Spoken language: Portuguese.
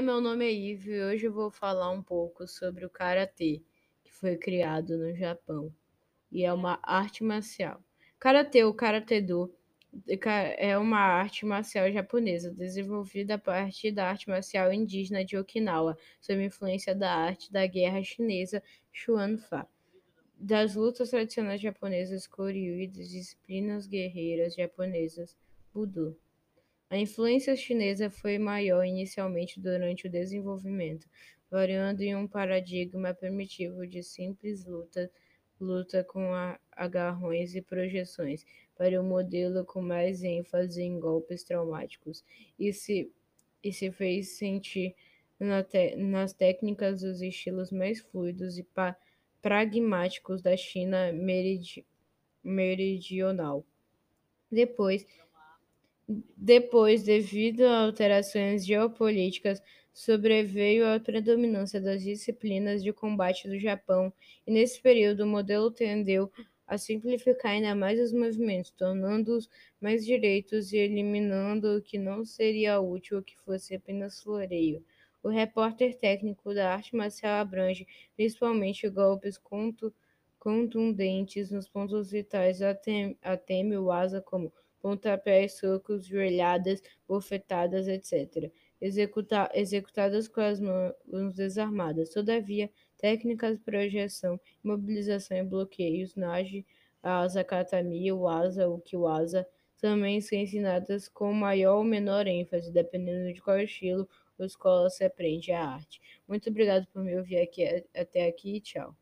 Oi, meu nome é Ivo e hoje eu vou falar um pouco sobre o Karatê, que foi criado no Japão e é uma arte marcial. Karatê, ou Karatê-do, é uma arte marcial japonesa desenvolvida a partir da arte marcial indígena de Okinawa, sob influência da arte da guerra chinesa Xuanfa, das lutas tradicionais japonesas koryu e das disciplinas guerreiras japonesas budu. A influência chinesa foi maior inicialmente durante o desenvolvimento, variando em um paradigma primitivo de simples luta com agarrões e projeções, para um modelo com mais ênfase em golpes traumáticos, e se fez sentir nas técnicas dos estilos mais fluidos e pragmáticos da China meridional. Depois, devido a alterações geopolíticas, sobreveio a predominância das disciplinas de combate do Japão, e nesse período o modelo tendeu a simplificar ainda mais os movimentos, tornando-os mais direitos e eliminando o que não seria útil ou que fosse apenas floreio. O repórter técnico da arte marcial abrange principalmente golpes contundentes nos pontos vitais, atemi waza, como pontapés, socos, joelhadas, bofetadas, etc., executadas com as mãos desarmadas. Todavia, técnicas de projeção, mobilização e bloqueios, nage, asa catami, okiwaza, também são ensinadas com maior ou menor ênfase, dependendo de qual estilo ou escola se aprende a arte. Muito obrigado por me ouvir até aqui e tchau.